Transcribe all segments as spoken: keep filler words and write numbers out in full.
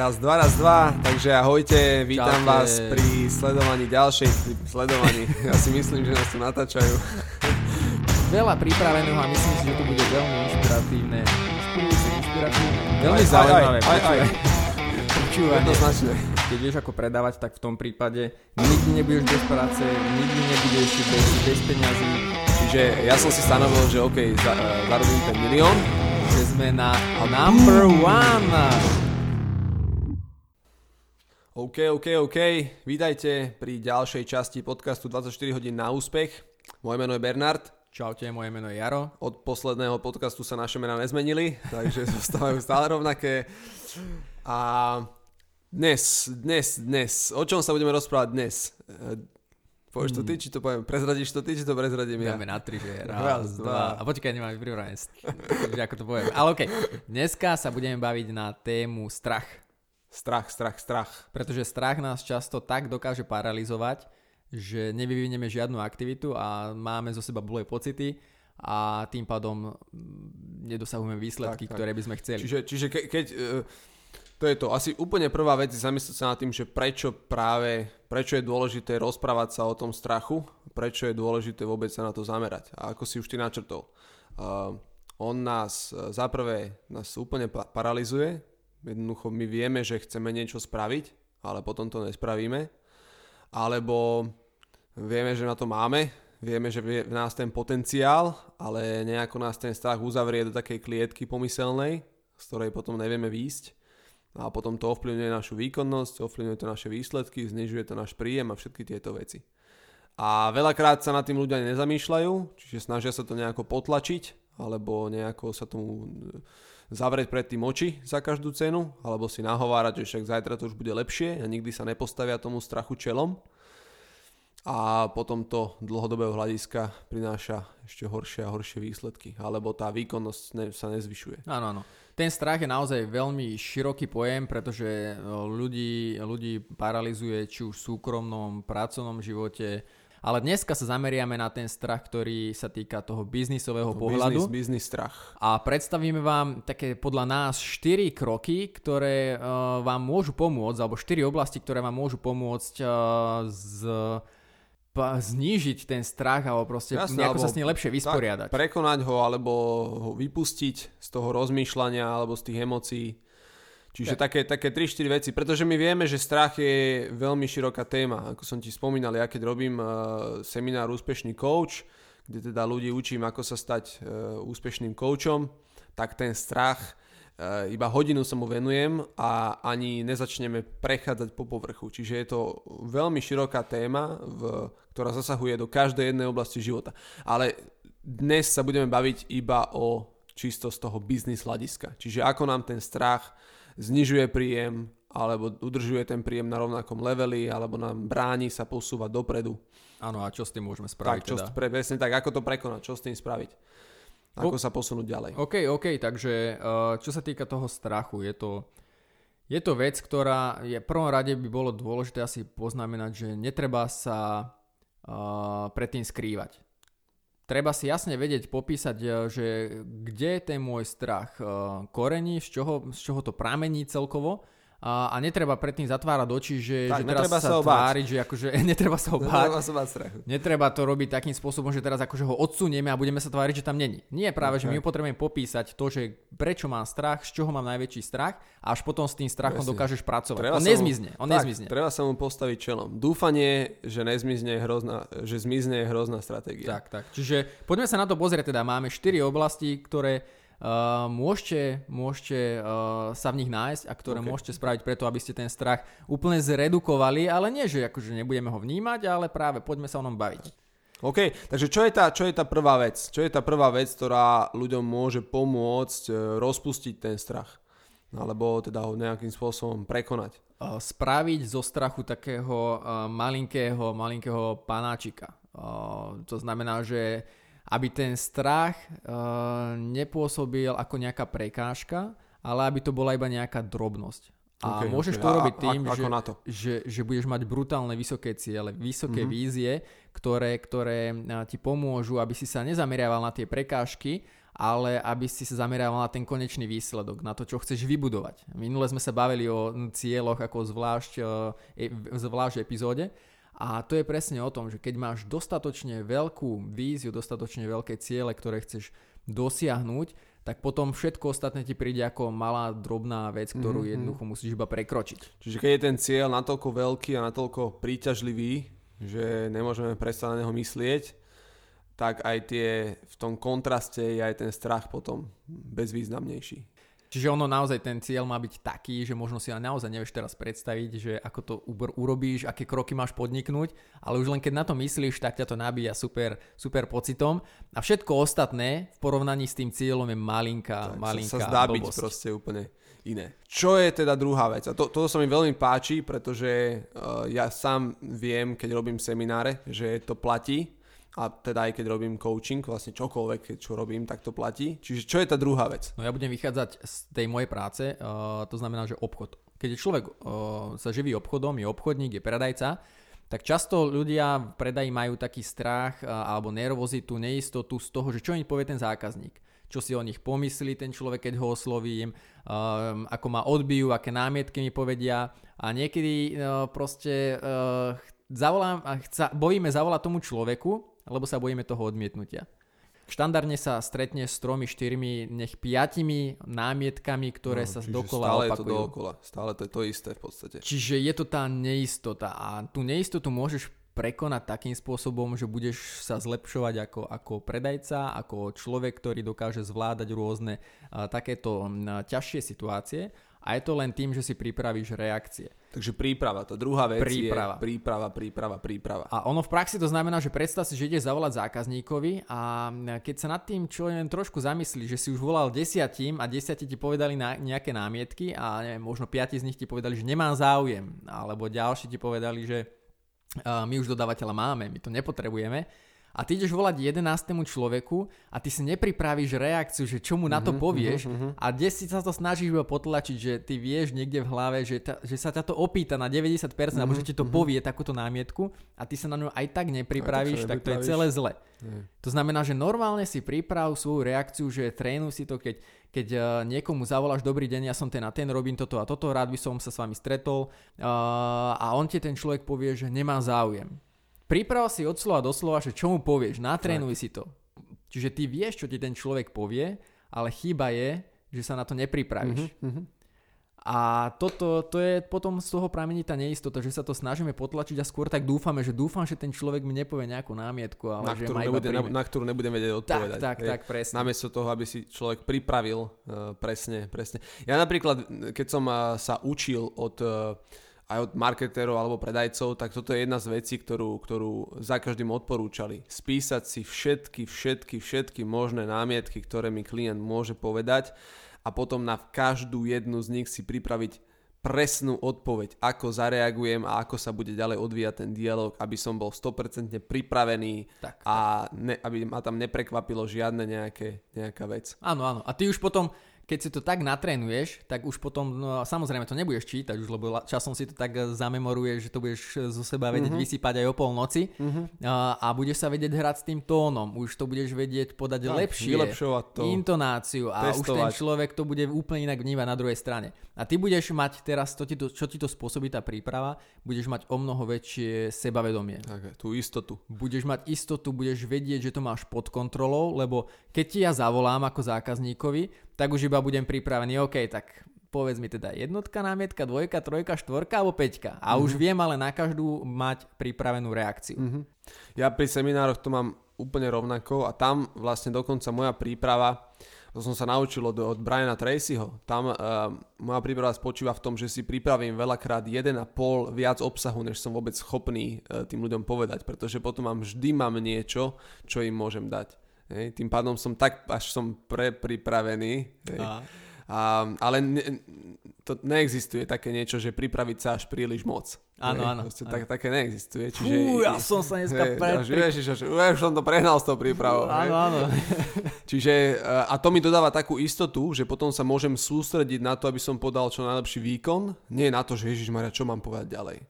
Raz, dva, raz, dva. Takže ahojte, vítam Čaute. Vás pri sledovaní ďalšej, pri sledovaní. Ja si myslím, že nás tu natáčajú. Veľa pripraveného a myslím si, že to bude veľmi inšpiratívne. Inšpiratívne. Veľmi zaujímavé. Aj, aj, aj. Jednoznačne. Keď vieš ako predávať, tak v tom prípade nikdy nebudeš bez práce, nikdy nebudeš bez, bez peňazí. Čiže ja som si stanovil, že OK, za, zarobím ten milión. Že sme na number one. OK, OK, OK. Vítajte pri ďalšej časti podcastu dvadsaťštyri hodín na úspech. Moje meno je Bernard. Čaute, moje meno je Jaro. Od posledného podcastu sa naše mená nezmenili, takže zostávajú stále rovnaké. A dnes, dnes, dnes, o čom sa budeme rozprávať dnes? Povieš to ty, či to poviem? Prezradíš to ty, či to prezradím ja? Dáme na tri, že raz, dva. A počkaj, nemám vyprivrané, ako to poviem. Ale okej, okay. Dneska sa budeme baviť na tému strach. Strach, strach, strach. Pretože strach nás často tak dokáže paralizovať, že nevyvinieme žiadnu aktivitu a máme zo seba blbé pocity a tým pádom nedosahujeme výsledky, tak, tak. ktoré by sme chceli. Čiže, čiže ke, keď... To je to. Asi úplne prvá vec je zamyslieť sa nad tým, že prečo práve, prečo je dôležité rozprávať sa o tom strachu, prečo je dôležité vôbec sa na to zamerať. A ako si už ty načrtol. Uh, on nás zaprvé nás úplne pa- paralizuje. Jednoducho my vieme, že chceme niečo spraviť, ale potom to nespravíme. Alebo vieme, že na to máme, vieme, že je v nás ten potenciál, ale nejako nás ten strach uzavrie do takej klietky pomyselnej, z ktorej potom nevieme výjsť. A potom to ovplyvňuje našu výkonnosť, ovplyvňuje to naše výsledky, znižuje to náš príjem a všetky tieto veci. A veľakrát sa nad tým ľudia nezamýšľajú, čiže snažia sa to nejako potlačiť, alebo nejako sa tomu zavrieť pred tým oči za každú cenu, alebo si nahovárať, že však zajtra to už bude lepšie a nikdy sa nepostavia tomu strachu čelom. A potom to dlhodobého hľadiska prináša ešte horšie a horšie výsledky, alebo tá výkonnosť ne, sa nezvyšuje. Áno, áno. Ten strach je naozaj veľmi široký pojem, pretože ľudí, ľudí paralizuje či už v súkromnom, pracovnom živote. Ale dneska sa zameriame na ten strach, ktorý sa týka toho biznisového no, pohľadu. Biznis, biznis strach. A predstavíme vám také podľa nás štyri kroky, ktoré uh, vám môžu pomôcť, alebo štyri oblasti, ktoré vám môžu pomôcť uh, z, pa, znížiť ten strach alebo proste Jasne, nejako alebo sa s ním lepšie vysporiadať. Tak, prekonať ho alebo ho vypustiť z toho rozmýšľania alebo z tých emócií. Čiže také, také tri štyri veci, pretože my vieme, že strach je veľmi široká téma. Ako som ti spomínal, ja keď robím uh, seminár Úspešný coach, kde teda ľudí učím, ako sa stať uh, úspešným coachom, tak ten strach, uh, iba hodinu sa mu venujem a ani nezačneme prechádzať po povrchu. Čiže je to veľmi široká téma, v, ktorá zasahuje do každej jednej oblasti života. Ale dnes sa budeme baviť iba o čisto z toho biznis hľadiska. Čiže ako nám ten strach znižuje príjem, alebo udržuje ten príjem na rovnakom leveli, alebo nám bráni sa posúvať dopredu. Áno, a čo s tým môžeme spraviť? Tak, čo teda? pre, presne tak, ako to prekonať, čo s tým spraviť? Ako o, sa posunúť ďalej? OK, OK, takže čo sa týka toho strachu, je to, je to vec, ktorá je v prvom rade by bolo dôležité asi poznamenať, že netreba sa uh, predtým skrývať. Treba si jasne vedieť, popísať, že kde ten môj strach korení, z čoho, z čoho to pramení celkovo a, a netreba predtým zatvárať oči, že, tak, že teraz sa tváriť, že akože netreba sa obáť. Netreba sa obáť strachu. Netreba to robiť takým spôsobom, že teraz akože ho odsunieme a budeme sa tváriť, že tam není. Nie, práve, okay. Že my potrebujeme popísať to, že prečo mám strach, z čoho mám najväčší strach a až potom s tým strachom Vesne. Dokážeš pracovať. Treba on nezmizne, on tak, nezmizne. Treba sa mu postaviť čelom. Dúfanie, že nezmizne je hrozná, že zmizne je hrozná stratégia. Tak, tak. Čiže poďme sa na to pozrieť, teda máme štyri oblasti, ktoré Uh, môžete, môžete uh, sa v nich nájsť a ktoré okay. môžete spraviť preto, aby ste ten strach úplne zredukovali, ale nie, že akože nebudeme ho vnímať, ale práve poďme sa o ňom baviť. OK, takže čo je tá, čo je tá prvá vec? Čo je tá prvá vec, ktorá ľuďom môže pomôcť uh, rozpustiť ten strach? Alebo teda ho nejakým spôsobom prekonať? Uh, spraviť zo strachu takého uh, malinkého, malinkého panáčika. Uh, to znamená, že aby ten strach uh, nepôsobil ako nejaká prekážka, ale aby to bola iba nejaká drobnosť. A okay, môžeš okay. to robiť tým, a, a, že, že, že budeš mať brutálne vysoké ciele, vysoké mm-hmm. vízie, ktoré, ktoré ti pomôžu, aby si sa nezameriaval na tie prekážky, ale aby si sa zameral na ten konečný výsledok, na to, čo chceš vybudovať. Minule sme sa bavili o cieľoch ako zvlášť, zvlášť epizóde, a to je presne o tom, že keď máš dostatočne veľkú víziu, dostatočne veľké ciele, ktoré chceš dosiahnuť, tak potom všetko ostatné ti príde ako malá drobná vec, ktorú mm-hmm. jednoducho musíš iba prekročiť. Čiže keď je ten cieľ natoľko veľký a natoľko príťažlivý, že nemôžeme prestať na neho myslieť, tak aj tie, v tom kontraste je aj ten strach potom bezvýznamnejší. Čiže ono naozaj, ten cieľ má byť taký, že možno si naozaj nevieš teraz predstaviť, že ako to urobíš, aké kroky máš podniknúť, ale už len keď na to myslíš, tak ťa to nabíja super, super pocitom a všetko ostatné v porovnaní s tým cieľom je malinká, tak, malinká sa zdá blbosť. Byť proste úplne iné. Čo je teda druhá vec? A to, toto sa mi veľmi páči, pretože uh, ja sám viem, keď robím semináre, že to platí. A teda aj keď robím coaching, vlastne čokoľvek, čo robím, tak to platí. Čiže čo je tá druhá vec? No ja budem vychádzať z tej mojej práce, uh, to znamená, že obchod. Keď človek uh, sa živí obchodom, je obchodník, je predajca, tak často ľudia v predaji majú taký strach uh, alebo nervozitu, neistotu z toho, že čo im povie ten zákazník. Čo si o nich pomyslí ten človek, keď ho oslovím, um, ako ma odbijú, aké námietky mi povedia. A niekedy uh, proste uh, zavolám, chca, bojíme zavolať tomu človeku, lebo sa bojíme toho odmietnutia. Štandardne sa stretne s tromi, štyrmi, nech piatimi námietkami, ktoré no, sa dokola opakujú. Stále je to dookola, stále to je to isté v podstate. Čiže je to tá neistota a tú neistotu môžeš prekonať takým spôsobom, že budeš sa zlepšovať ako, ako predajca, ako človek, ktorý dokáže zvládať rôzne a, takéto a, ťažšie situácie. A je to len tým, že si pripravíš reakcie. Takže príprava, to druhá vec príprava. je príprava, príprava, príprava. A ono v praxi to znamená, že predstav si, že ideš zavolať zákazníkovi a keď sa nad tým čo len trošku zamyslí, že si už volal desiatim a desiati ti povedali na nejaké námietky a neviem, možno piati z nich ti povedali, že nemám záujem, alebo ďalší ti povedali, že my už dodávateľa máme, my to nepotrebujeme. A ty ideš volať jedenástému človeku a ty si nepripravíš reakciu, že čo mu na to povieš mm-hmm. a kde si sa to snažíš iba potlačiť, že ty vieš niekde v hlave, že, ta, že sa ťa to opýta na deväťdesiat percent mm-hmm. alebo že ti to povie takúto námietku a ty sa na ňu aj tak nepripravíš, aj tak, tak to je celé zle. Mm. To znamená, že normálne si priprav svoju reakciu, že trénuj si to, keď, keď niekomu zavoláš dobrý deň, ja som ten a ten, robím toto a toto, rád by som sa s vami stretol a on ti ten človek povie, že nemá záujem. Priprav si od slova do slova, že čo mu povieš, natrénuj si to. Čiže ty vieš, čo ti ten človek povie, ale chyba je, že sa na to nepripravíš. Mm-hmm. A toto to je potom z toho pramení tá neistota, že sa to snažíme potlačiť a skôr tak dúfame, že dúfam, že ten človek mi nepovie nejakú námietku, ale na že ma iba nebude, na, na ktorú nebudem vedieť odpovedať. Tak, tak, je, tak, presne. Namiesto toho, aby si človek pripravil, uh, presne, presne. Ja napríklad, keď som uh, sa učil od... Uh, aj od marketérov alebo predajcov, tak toto je jedna z vecí, ktorú, ktorú za každým odporúčali. Spísať si všetky, všetky, všetky možné námietky, ktoré mi klient môže povedať a potom na každú jednu z nich si pripraviť presnú odpoveď, ako zareagujem a ako sa bude ďalej odvíjať ten dialog, aby som bol sto percent pripravený tak, a ne, aby ma tam neprekvapilo žiadne nejaké, nejaká vec. Áno, áno. A ty už potom... Keď si to tak natrénuješ, tak už potom, no, samozrejme to nebudeš čítať, už, lebo časom si to tak zamemoruješ, že to budeš zo seba vedieť mm-hmm. vysypať aj o polnoci mm-hmm. a, a budeš sa vedieť hrať s tým tónom, už to budeš vedieť podať tak, lepšie, to, intonáciu a testovať. Už ten človek to bude úplne inak vnívať na druhej strane. A ty budeš mať teraz, to ti to, čo ti to spôsobí tá príprava, budeš mať o mnoho väčšie sebavedomie. Tak, tú istotu. Budeš mať istotu, budeš vedieť, že to máš pod kontrolou, lebo keď ti ja zavolám ako zákazníkovi, tak už iba budem pripravený, OK, tak povedz mi teda jednotka, námietka, dvojka, trojka, štvorka alebo päťka. A mm-hmm. už viem ale na každú mať pripravenú reakciu. Mm-hmm. Ja pri seminároch to mám úplne rovnako a tam vlastne dokonca moja príprava, to som sa naučil od, od Briana Tracyho, tam uh, moja príprava spočíva v tom, že si pripravím veľakrát jeden a pol viac obsahu, než som vôbec schopný uh, tým ľuďom povedať, pretože potom mám, vždy mám niečo, čo im môžem dať. Hej, tým pádom som tak, až som prepripravený. Hej. A. A, ale ne, to neexistuje také niečo, že pripraviť sa až príliš moc. Áno, áno. Tak, také neexistuje. Čiže, Fú, ja som sa dneska prepripravil. Ja už som to prehnal s tou prípravou. Áno, áno. Čiže, a to mi dodáva takú istotu, že potom sa môžem sústrediť na to, aby som podal čo najlepší výkon. Nie na to, že Ježišmaria, čo mám povedať ďalej.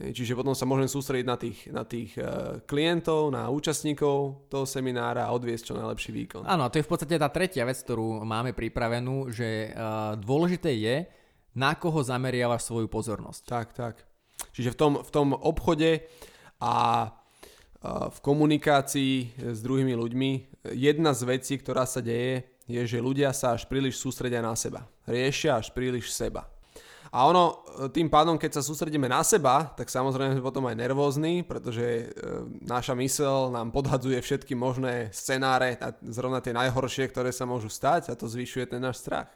Čiže potom sa môžem sústrediť na tých, na tých klientov, na účastníkov toho seminára a odviesť čo najlepší výkon. Áno, to je v podstate tá tretia vec, ktorú máme pripravenú, že dôležité je, na koho zameriavaš svoju pozornosť. Tak, tak. Čiže v tom, v tom obchode a v komunikácii s druhými ľuďmi jedna z vecí, ktorá sa deje, je, že ľudia sa až príliš sústredia na seba. Riešia až príliš seba. A ono, tým pádom, keď sa sústredíme na seba, tak samozrejme sme potom aj nervózni, pretože naša myseľ nám podhadzuje všetky možné scenáre, zrovna tie najhoršie, ktoré sa môžu stať, a to zvyšuje ten náš strach.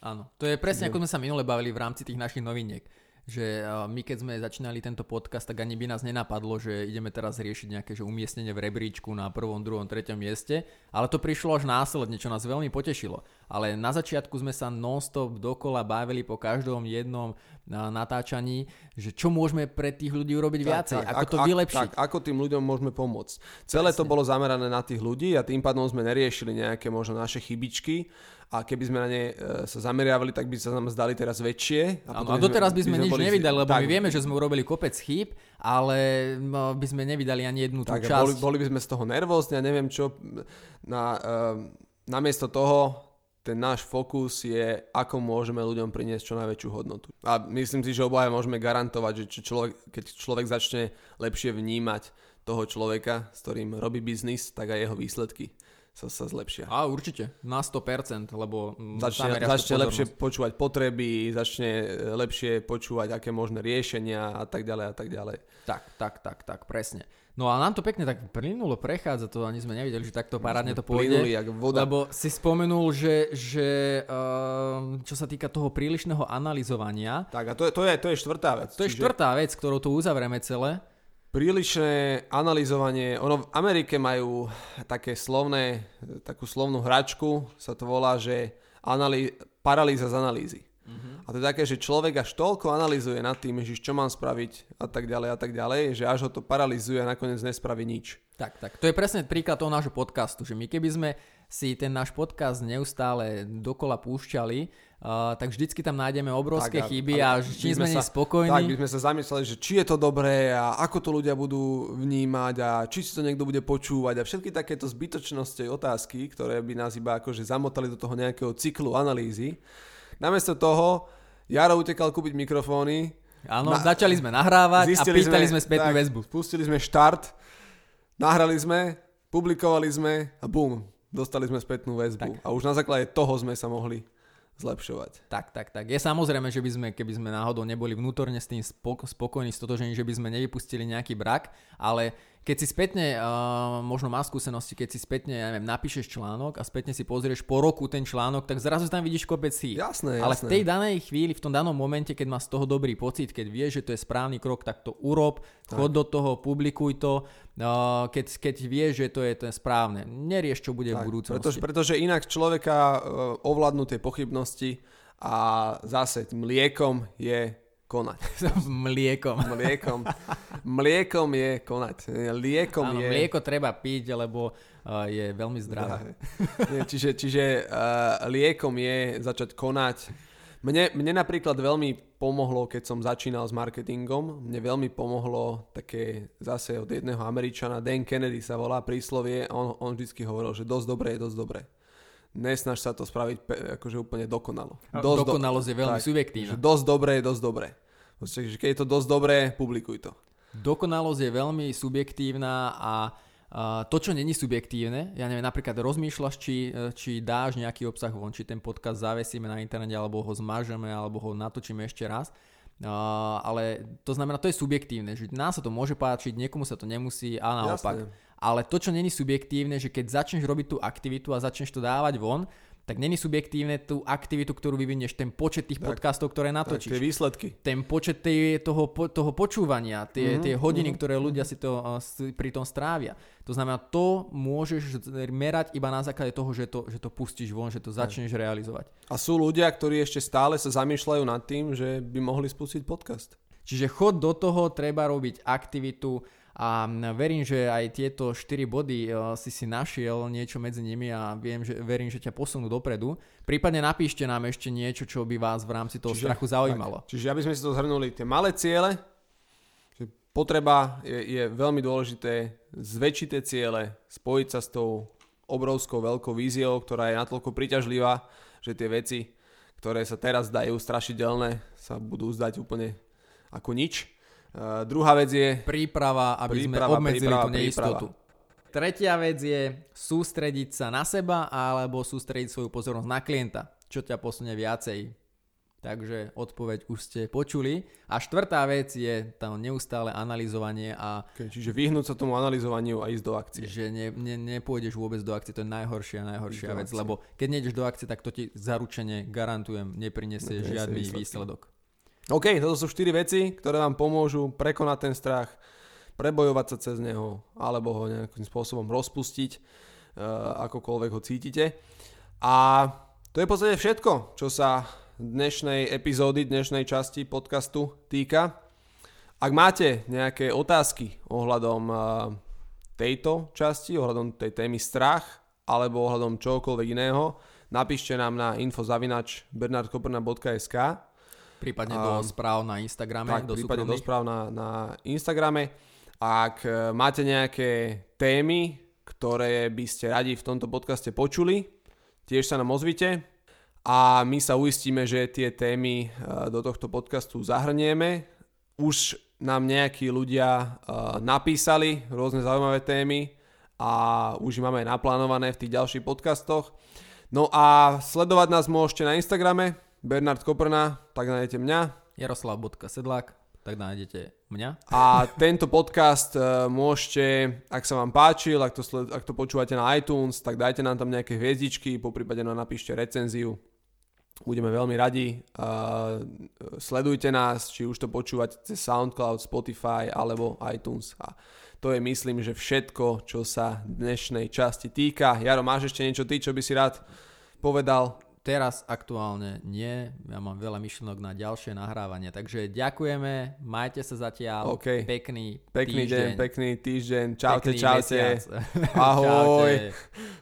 Áno, to je presne ako sme sa minule bavili v rámci tých našich noviniek, že my keď sme začínali tento podcast, tak ani by nás nenapadlo, že ideme teraz riešiť nejaké že umiestnenie v rebríčku na prvom, druhom, treťom mieste, ale to prišlo až následne, čo nás veľmi potešilo. Ale na začiatku sme sa non-stop dokola bavili po každom jednom natáčaní, že čo môžeme pre tých ľudí urobiť tak, viacej, tak, ako to ak, vylepšiť. Tak, ako tým ľuďom môžeme pomôcť. Celé Presne. to bolo zamerané na tých ľudí a tým pádom sme neriešili nejaké možno naše chybičky, a keby sme na ne sa zameriavali, tak by sa nám zdali teraz väčšie. A, potom, a doteraz by sme, by sme nič boli... nevydali, lebo tak, my vieme, že sme urobili kopec chýb, ale by sme nevydali ani jednu tú tak, časť. Boli, boli by sme z toho nervózni a neviem čo. Na, namiesto toho ten náš fokus je, ako môžeme ľuďom priniesť čo najväčšiu hodnotu. A myslím si, že obaja môžeme garantovať, že človek, keď človek začne lepšie vnímať toho človeka, s ktorým robí biznis, tak aj jeho výsledky sa, sa zlepšia. A určite, na sto percent, lebo začne, začne lepšie počúvať potreby, začne lepšie počúvať, aké možné riešenia a tak ďalej a tak ďalej. Tak, tak, tak, tak, presne. No a nám to pekne tak plynulo, prechádza to, ani sme nevideli, že takto parádne to pôjde. Plynuli jak voda. Lebo si spomenul, že, že uh, čo sa týka toho prílišného analyzovania. Tak a to je, to je, to je štvrtá vec. To je čiže... štvrtá vec, ktorou to uzavrieme celé. Prílišné analyzovanie, ono v Amerike majú také slovné, takú slovnú hračku, sa to volá, že analý, paralýza z analýzy. Uh-huh. A to je také, že človek až toľko analyzuje nad tým, že čo mám spraviť a tak ďalej a tak ďalej, že až ho to paralýzuje a nakoniec nespraví nič. Tak, tak. To je presne príklad toho nášho podcastu, že my keby sme si ten náš podcast neustále dokola púšťali, Uh, tak vždycky tam nájdeme obrovské tak, chyby a, a či sme nespokojní. Tak by sme sa zamysleli, že či je to dobré a ako to ľudia budú vnímať a či si to niekto bude počúvať a všetky takéto zbytočnosti otázky, ktoré by nás iba akože zamotali do toho nejakého cyklu analýzy. Namiesto toho Jaro utekal kúpiť mikrofóny. Áno, na, začali sme nahrávať a pýtali sme spätnú väzbu. Spustili sme štart, nahrali sme, publikovali sme a bum, dostali sme spätnú väzbu. Tak. A už na základe toho sme sa mohli zlepšovať. Tak, tak, tak. Je samozrejme, že by sme, keby sme náhodou neboli vnútorne s tým spok- spokojní, stotožení, že by sme nevypustili nejaký brak, ale keď si spätne, uh, možno má skúsenosti, keď si spätne, ja neviem, napíšeš článok a spätne si pozrieš po roku ten článok, tak zrazu tam vidíš kopec chýb. Jasné, jasné. Ale v tej danej chvíli, v tom danom momente, keď máš z toho dobrý pocit, keď vieš, že to je správny krok, tak to urob, tak. Chod do toho, publikuj to, uh, keď, keď vieš, že to je to je správne. Nerieš, čo bude tak, v budúcnosti. Pretože, pretože inak človeka uh, ovládnu tie pochybnosti a zase mliekom je konať. mliekom. mliekom. Mliekom je konať. Liekom áno, je... Mlieko treba piť, lebo uh, je veľmi zdravé. Nie, čiže čiže uh, liekom je začať konať. Mne, mne napríklad veľmi pomohlo, keď som začínal s marketingom, mne veľmi pomohlo také zase od jedného Američana, Dan Kennedy sa volá príslovie, on, on vždycky hovoril, že dosť dobré je dosť dobré. Nesnaž sa to spraviť akože úplne dokonalo. Dosť Dokonalosť do... je veľmi subjektívna. Dosť dobré je dosť dobré. Keď je to dosť dobré, publikuj to. Dokonalosť je veľmi subjektívna a to, čo není subjektívne, ja neviem, napríklad rozmýšľaš, či, či dáš nejaký obsah von, či ten podcast zavesíme na internete, alebo ho zmažeme, alebo ho natočíme ešte raz. Ale to znamená, to je subjektívne, že nám sa to môže páčiť, niekomu sa to nemusí a naopak. Jasne. Ale to, čo není subjektívne, že keď začneš robiť tú aktivitu a začneš to dávať von, tak není subjektívne tú aktivitu, ktorú vyvinieš, ten počet tých tak, podcastov, ktoré natočíš. Tak, tie výsledky. Ten počet tie, toho, toho počúvania, tie, mm-hmm. tie hodiny, ktoré ľudia si to pri tom strávia. To znamená, to môžeš merať iba na základe toho, že to, že to pustíš von, že to začneš tak. realizovať. A sú ľudia, ktorí ešte stále sa zamýšľajú nad tým, že by mohli spustiť podcast. Čiže chod do toho, treba robiť aktivitu, a verím, že aj tieto štyri body si si našiel niečo medzi nimi a viem, že, verím, že ťa posunú dopredu. Prípadne napíšte nám ešte niečo, čo by vás v rámci toho čiže, strachu zaujímalo. Tak, čiže aby sme si to zhrnuli, tie malé ciele, potreba je, je veľmi dôležité zväčšiť tie ciele, spojiť sa s tou obrovskou veľkou víziou, ktorá je natoľko príťažlivá, že tie veci, ktoré sa teraz dajú strašidelné, sa budú zdať úplne ako nič. Uh, druhá vec je príprava, aby príprava, sme obmedzili príprava, tú neistotu. Príprava. Tretia vec je sústrediť sa na seba alebo sústrediť svoju pozornosť na klienta, čo ťa posunie viacej. Takže odpoveď už ste počuli. A štvrtá vec je tam neustále analyzovanie. A okay, čiže vyhnúť sa tomu analyzovaniu a ísť do akcie. Že ne, ne, nepôjdeš vôbec do akcie, to je najhoršia najhoršia vec, akcie. Lebo keď nejdeš do akcie, tak to ti zaručene, garantujem, neprinesie žiadny výsledok. OK, toto sú štyri veci, ktoré vám pomôžu prekonať ten strach, prebojovať sa cez neho, alebo ho nejakým spôsobom rozpustiť, akokoľvek ho cítite. A to je v podstate všetko, čo sa dnešnej epizódy, dnešnej časti podcastu týka. Ak máte nejaké otázky ohľadom tejto časti, ohľadom tej témy strach alebo ohľadom čokoľvek iného, napíšte nám na info zavináč bernard koprna bodka es ká, prípadne do správ na Instagrame, tak, do prípadne súkromných. do správ na, na Instagrame. Ak máte nejaké témy, ktoré by ste radi v tomto podcaste počuli, tiež sa nám ozvite. A my sa uistíme, že tie témy do tohto podcastu zahrnieme. Už nám nejakí ľudia napísali rôzne zaujímavé témy a už ich máme aj naplánované v tých ďalších podcastoch. No a sledovať nás môžete na Instagrame Bernard Koprna, tak nájdete mňa. Jaroslav bodka sedlák, tak nájdete mňa. A tento podcast môžete, ak sa vám páčil, ak to, sled, ak to počúvate na iTunes, tak dajte nám tam nejaké hviezdičky, poprípade nám napíšte recenziu. Budeme veľmi radi. Uh, sledujte nás, či už to počúvate cez SoundCloud, Spotify alebo iTunes. A to je, myslím, že všetko, čo sa dnešnej časti týka. Jaro, máš ešte niečo ty, čo by si rád povedal? Teraz aktuálne nie. Ja mám veľa myšlienok na ďalšie nahrávanie. Takže ďakujeme. Majte sa zatiaľ. Okay. Pekný, pekný týždeň. Pekný deň, pekný týždeň. Čaute, pekný čaute. Ahoj. Čaute.